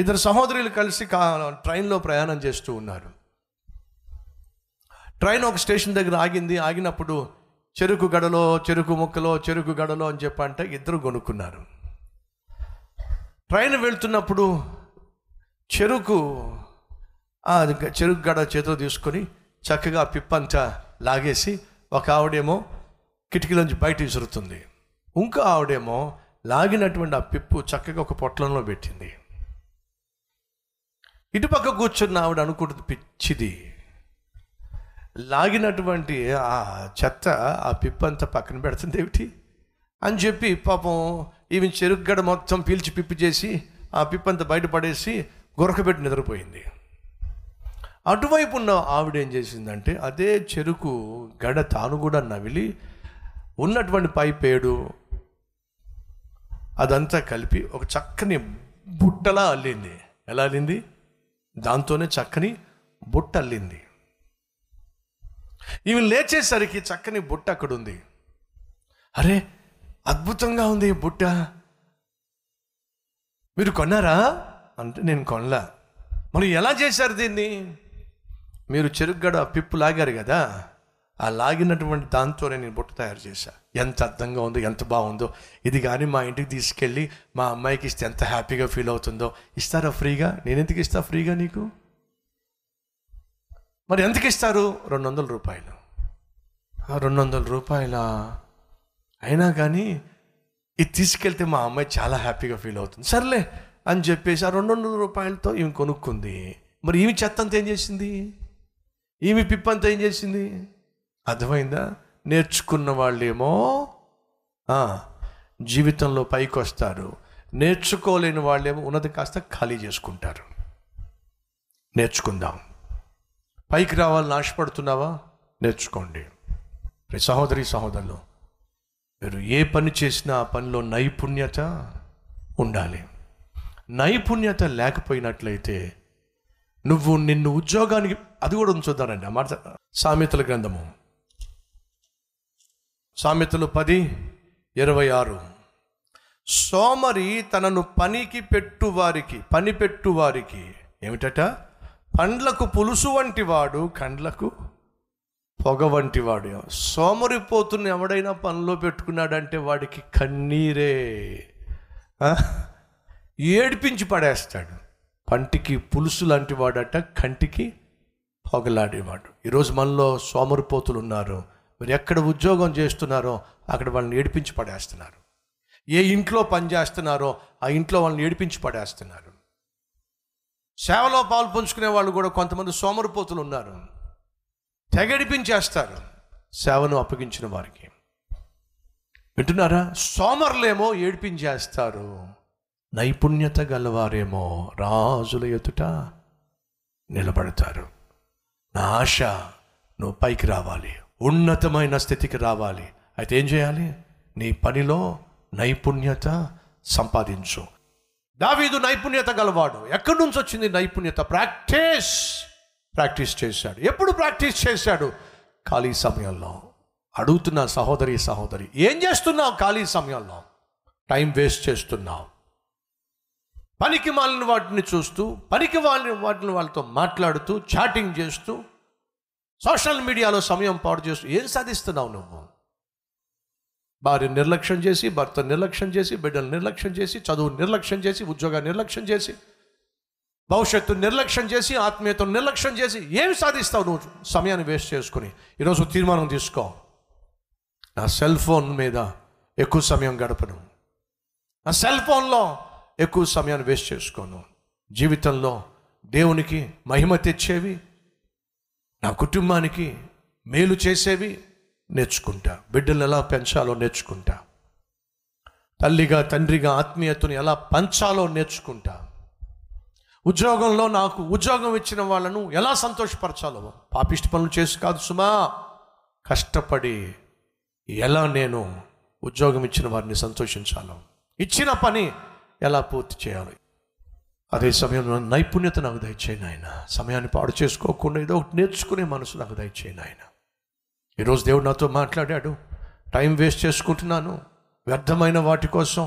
ఇద్దరు సహోదరులు కలిసి ట్రైన్లో ప్రయాణం చేస్తూ ఉన్నారు. ట్రైన్ ఒక స్టేషన్ దగ్గర ఆగింది. ఆగినప్పుడు చెరుకు గడలో, చెరుకు ముక్కలో, చెరుకు గడలో అని చెప్పంటే ఇద్దరు కొనుక్కున్నారు. ట్రైన్ వెళ్తున్నప్పుడు చెరుకు గడ చేతిలో తీసుకొని చక్కగా పిప్పంతా లాగేసి ఒక ఆవిడేమో కిటికీలోంచి బయట విసురుతుంది, ఇంకో ఆవిడేమో లాగినటువంటి ఆ పిప్పు చక్కగా ఒక పొట్లంలో పెట్టింది. ఇటుపక్క కూర్చున్న ఆవిడ అనుకుంటుంది, పిచ్చిది, లాగినటువంటి ఆ చెత్త ఆ పిప్పు అంతా పక్కన పెడుతుంది ఏమిటి అని చెప్పి పాపం ఈమె చెరుకుగడ మొత్తం పీల్చి పిప్పి చేసి ఆ పిప్పు అంతా బయటపడేసి గొరకబెట్టి నిద్రపోయింది. అటువైపు ఉన్న ఆవిడ ఏం చేసిందంటే అదే చెరుకు గడ తాను కూడా నవిలి ఉన్నటువంటి పైపేడు అదంతా కలిపి ఒక చక్కని బుట్టలా అల్లింది. ఎలా అల్లింది? దాంతోనే చక్కని బుట్ట అల్లింది. ఈమె లేచేసరికి చక్కని బుట్ట అక్కడ ఉంది. అరే అద్భుతంగా ఉంది ఈ బుట్ట, మీరు కొన్నారా అంటే నేను కొనలా. మరి ఎలా చేశారు దీన్ని? మీరు చెరుకుగడ పిప్పు లాగారు కదా, ఆ లాగినటువంటి దాంతోనే నేను బుట్ట తయారు చేశాను. ఎంత అర్థంగా ఉందో, ఎంత బాగుందో. ఇది కానీ మా ఇంటికి తీసుకెళ్ళి మా అమ్మాయికి ఇస్తే ఎంత హ్యాపీగా ఫీల్ అవుతుందో. ఇస్తారా ఫ్రీగా? నేను ఎందుకు ఇస్తా ఫ్రీగా నీకు? మరి ఎంతకు ఇస్తారు? ₹200. ₹200 అయినా కానీ ఇది తీసుకెళ్తే మా అమ్మాయి చాలా హ్యాపీగా ఫీల్ అవుతుంది. సర్లే అని చెప్పేసి ఆ ₹200 ఈమె కొనుక్కుంది. మరి ఈమె చెత్త అంతా ఏం చేసింది? ఈమె పిప్ప అంతా ఏం చేసింది? అర్థమైందా? నేర్చుకున్న వాళ్ళేమో జీవితంలో పైకి వస్తారు, నేర్చుకోలేని వాళ్ళేమో ఉన్నది కాస్త ఖాళీ చేసుకుంటారు. నేర్చుకుందాం. పైకి రావాలని ఆశపడుతున్నావా? నేర్చుకోండి. సహోదరి సహోదరులు, మీరు ఏ పని చేసినా ఆ పనిలో నైపుణ్యత ఉండాలి. నైపుణ్యత లేకపోయినట్లయితే నువ్వు నిన్ను ఉద్యోగానికి అది కూడా ఉంచుతానండి. ఆ మాట సామెతల గ్రంథము, సామెతలు 10:26. సోమరి తనను పని పెట్టువారికి ఏమిటట? పండ్లకు పులుసు వంటి వాడు, కండ్లకు పొగ వంటి వాడు. సోమరిపోతున్న ఎవడైనా పనిలో పెట్టుకున్నాడంటే వాడికి కన్నీరే, ఏడిపించి పడేస్తాడు. పంటికి పులుసు లాంటి వాడట, కంటికి పొగలాడేవాడు. ఈరోజు మనలో సోమరిపోతులు ఉన్నారు. మీరు ఎక్కడ ఉద్యోగం చేస్తున్నారో అక్కడ వాళ్ళని ఏడిపించి పడేస్తున్నారు. ఏ ఇంట్లో పనిచేస్తున్నారో ఆ ఇంట్లో వాళ్ళని ఏడిపించి పడేస్తున్నారు. సేవలో పాలు పంచుకునే వాళ్ళు కూడా కొంతమంది సోమరిపోతులు ఉన్నారు. తెగేడిపించేస్తారు సేవను అప్పగించిన వారికి. వింటున్నారా? సోమరులేమో ఏడిపించేస్తారు, నైపుణ్యత గలవారేమో రాజుల ఎదుట నిలబడతారు. నా ఆశ నువ్వు పైకి రావాలి, ఉన్నతమైన స్థితికి రావాలి. అయితే ఏం చేయాలి? నీ పనిలో నైపుణ్యత సంపాదించు. దావీదు నైపుణ్యత గలవాడు. ఎక్కడి నుంచి వచ్చింది నైపుణ్యత? ప్రాక్టీస్ చేశాడు. ఎప్పుడు ప్రాక్టీస్ చేశాడు? ఖాళీ సమయంలో. అడుగుతున్న సహోదరి సహోదరి, ఏం చేస్తున్నావు ఖాళీ సమయంలో? టైం వేస్ట్ చేస్తున్నావు. పనికి మాలిన వాటిని చూస్తూ, పనికి మాలిన వాటిని వాళ్ళతో మాట్లాడుతూ, చాటింగ్ చేస్తూ, సోషల్ మీడియాలో సమయం పాడు చేస్తూ ఏం సాధిస్తున్నావు నువ్వు? భార్య నిర్లక్ష్యం చేసి, భర్త నిర్లక్ష్యం చేసి, బిడ్డలు నిర్లక్ష్యం చేసి, చదువు నిర్లక్ష్యం చేసి, ఉద్యోగాన్ని నిర్లక్ష్యం చేసి, భవిష్యత్తు నిర్లక్ష్యం చేసి, ఆత్మీయతను నిర్లక్ష్యం చేసి ఏం సాధిస్తావు నువ్వు? సమయాన్ని వేస్ట్ చేసుకుని ఈరోజు తీర్మానం తీసుకో, నా సెల్ ఫోన్ మీద ఎక్కువ సమయం గడపను, నా సెల్ ఫోన్లో ఎక్కువ సమయాన్ని వేస్ట్ చేసుకోను. జీవితంలో దేవునికి మహిమ తెచ్చేవి, నా కుటుంబానికి మేలు చేసేవి నేర్చుకుంటా. బిడ్డలను ఎలా పెంచాలో నేర్చుకుంటా. తల్లిగా తండ్రిగా ఆత్మీయతను ఎలా పంచాలో నేర్చుకుంటా. ఉద్యోగంలో నాకు ఉద్యోగం ఇచ్చిన వాళ్ళను ఎలా సంతోషపరచాలో. పాపిష్టి పనులు చేసి కాదు సుమా, కష్టపడి ఎలా నేను ఉద్యోగం ఇచ్చిన వారిని సంతోషించాలో, ఇచ్చిన పని ఎలా పూర్తి చేయాలి. అదే సమయంలో నైపుణ్యత నాకు దయచేయి నాయన. సమయాన్ని పాడు చేసుకోకుండా ఏదో ఒకటి నేర్చుకునే మనసు నాకు దయచేయి నాయన. ఈరోజు దేవుడు నాతో మాట్లాడాడు. టైం వేస్ట్ చేసుకుంటున్నాను, వ్యర్థమైన వాటి కోసం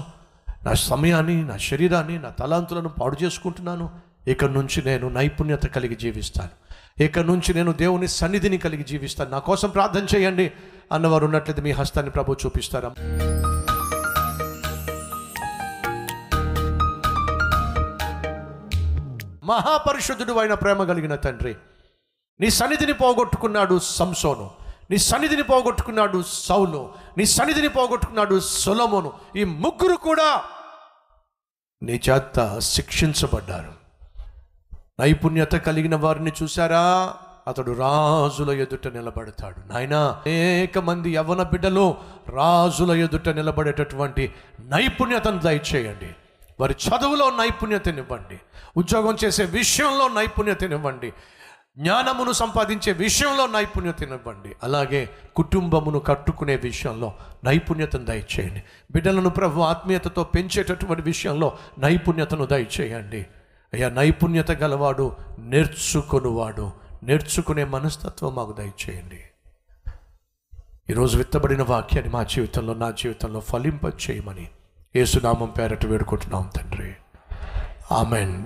నా సమయాన్ని, నా శరీరాన్ని, నా తలాంతులను పాడు చేసుకుంటున్నాను. ఇక్కడి నుంచి నేను నైపుణ్యత కలిగి జీవిస్తాను. ఇక్కడి నుంచి నేను దేవుని సన్నిధిని కలిగి జీవిస్తాను. నా కోసం ప్రార్థన చేయండి అన్నవారు ఉన్నట్లయితే మీ హస్తాన్ని ప్రభువు చూపిస్తారా? మహాపరిశుద్ధుడు అయిన ప్రేమ కలిగిన తండ్రి, నీ సన్నిధిని పోగొట్టుకున్నాడు సంసోను, నీ సన్నిధిని పోగొట్టుకున్నాడు సౌలు, నీ సన్నిధిని పోగొట్టుకున్నాడు సొలొమోను. ఈ ముగ్గురు కూడా నీ చేత శిక్షించబడ్డారు. నైపుణ్యత కలిగిన వారిని చూసారా? అతడు రాజుల ఎదుట నిలబడతాడు. నాయనా, అనేక మంది యవ్వన బిడ్డలు రాజుల ఎదుట నిలబడేటటువంటి నైపుణ్యతను దయచేయండి. వారి చదువులో నైపుణ్యతనివ్వండి, ఉద్యోగం చేసే విషయంలో నైపుణ్యతనివ్వండి, జ్ఞానమును సంపాదించే విషయంలో నైపుణ్యతనివ్వండి, అలాగే కుటుంబమును కట్టుకునే విషయంలో నైపుణ్యతను దయచేయండి. బిడ్డలను ప్రభు ఆత్మీయతతో పెంచేటటువంటి విషయంలో నైపుణ్యతను దయచేయండి. అయ్యా, నైపుణ్యత గలవాడు నేర్చుకొనువాడు, నేర్చుకునే మనస్తత్వం మాకు దయచేయండి. ఈరోజు విత్తబడిన వాక్యాన్ని మా జీవితంలో, నా జీవితంలో ఫలింప చేయమని యేసునామం పేరట వేడుకుంటున్నాం తండ్రి. ఆమెన్.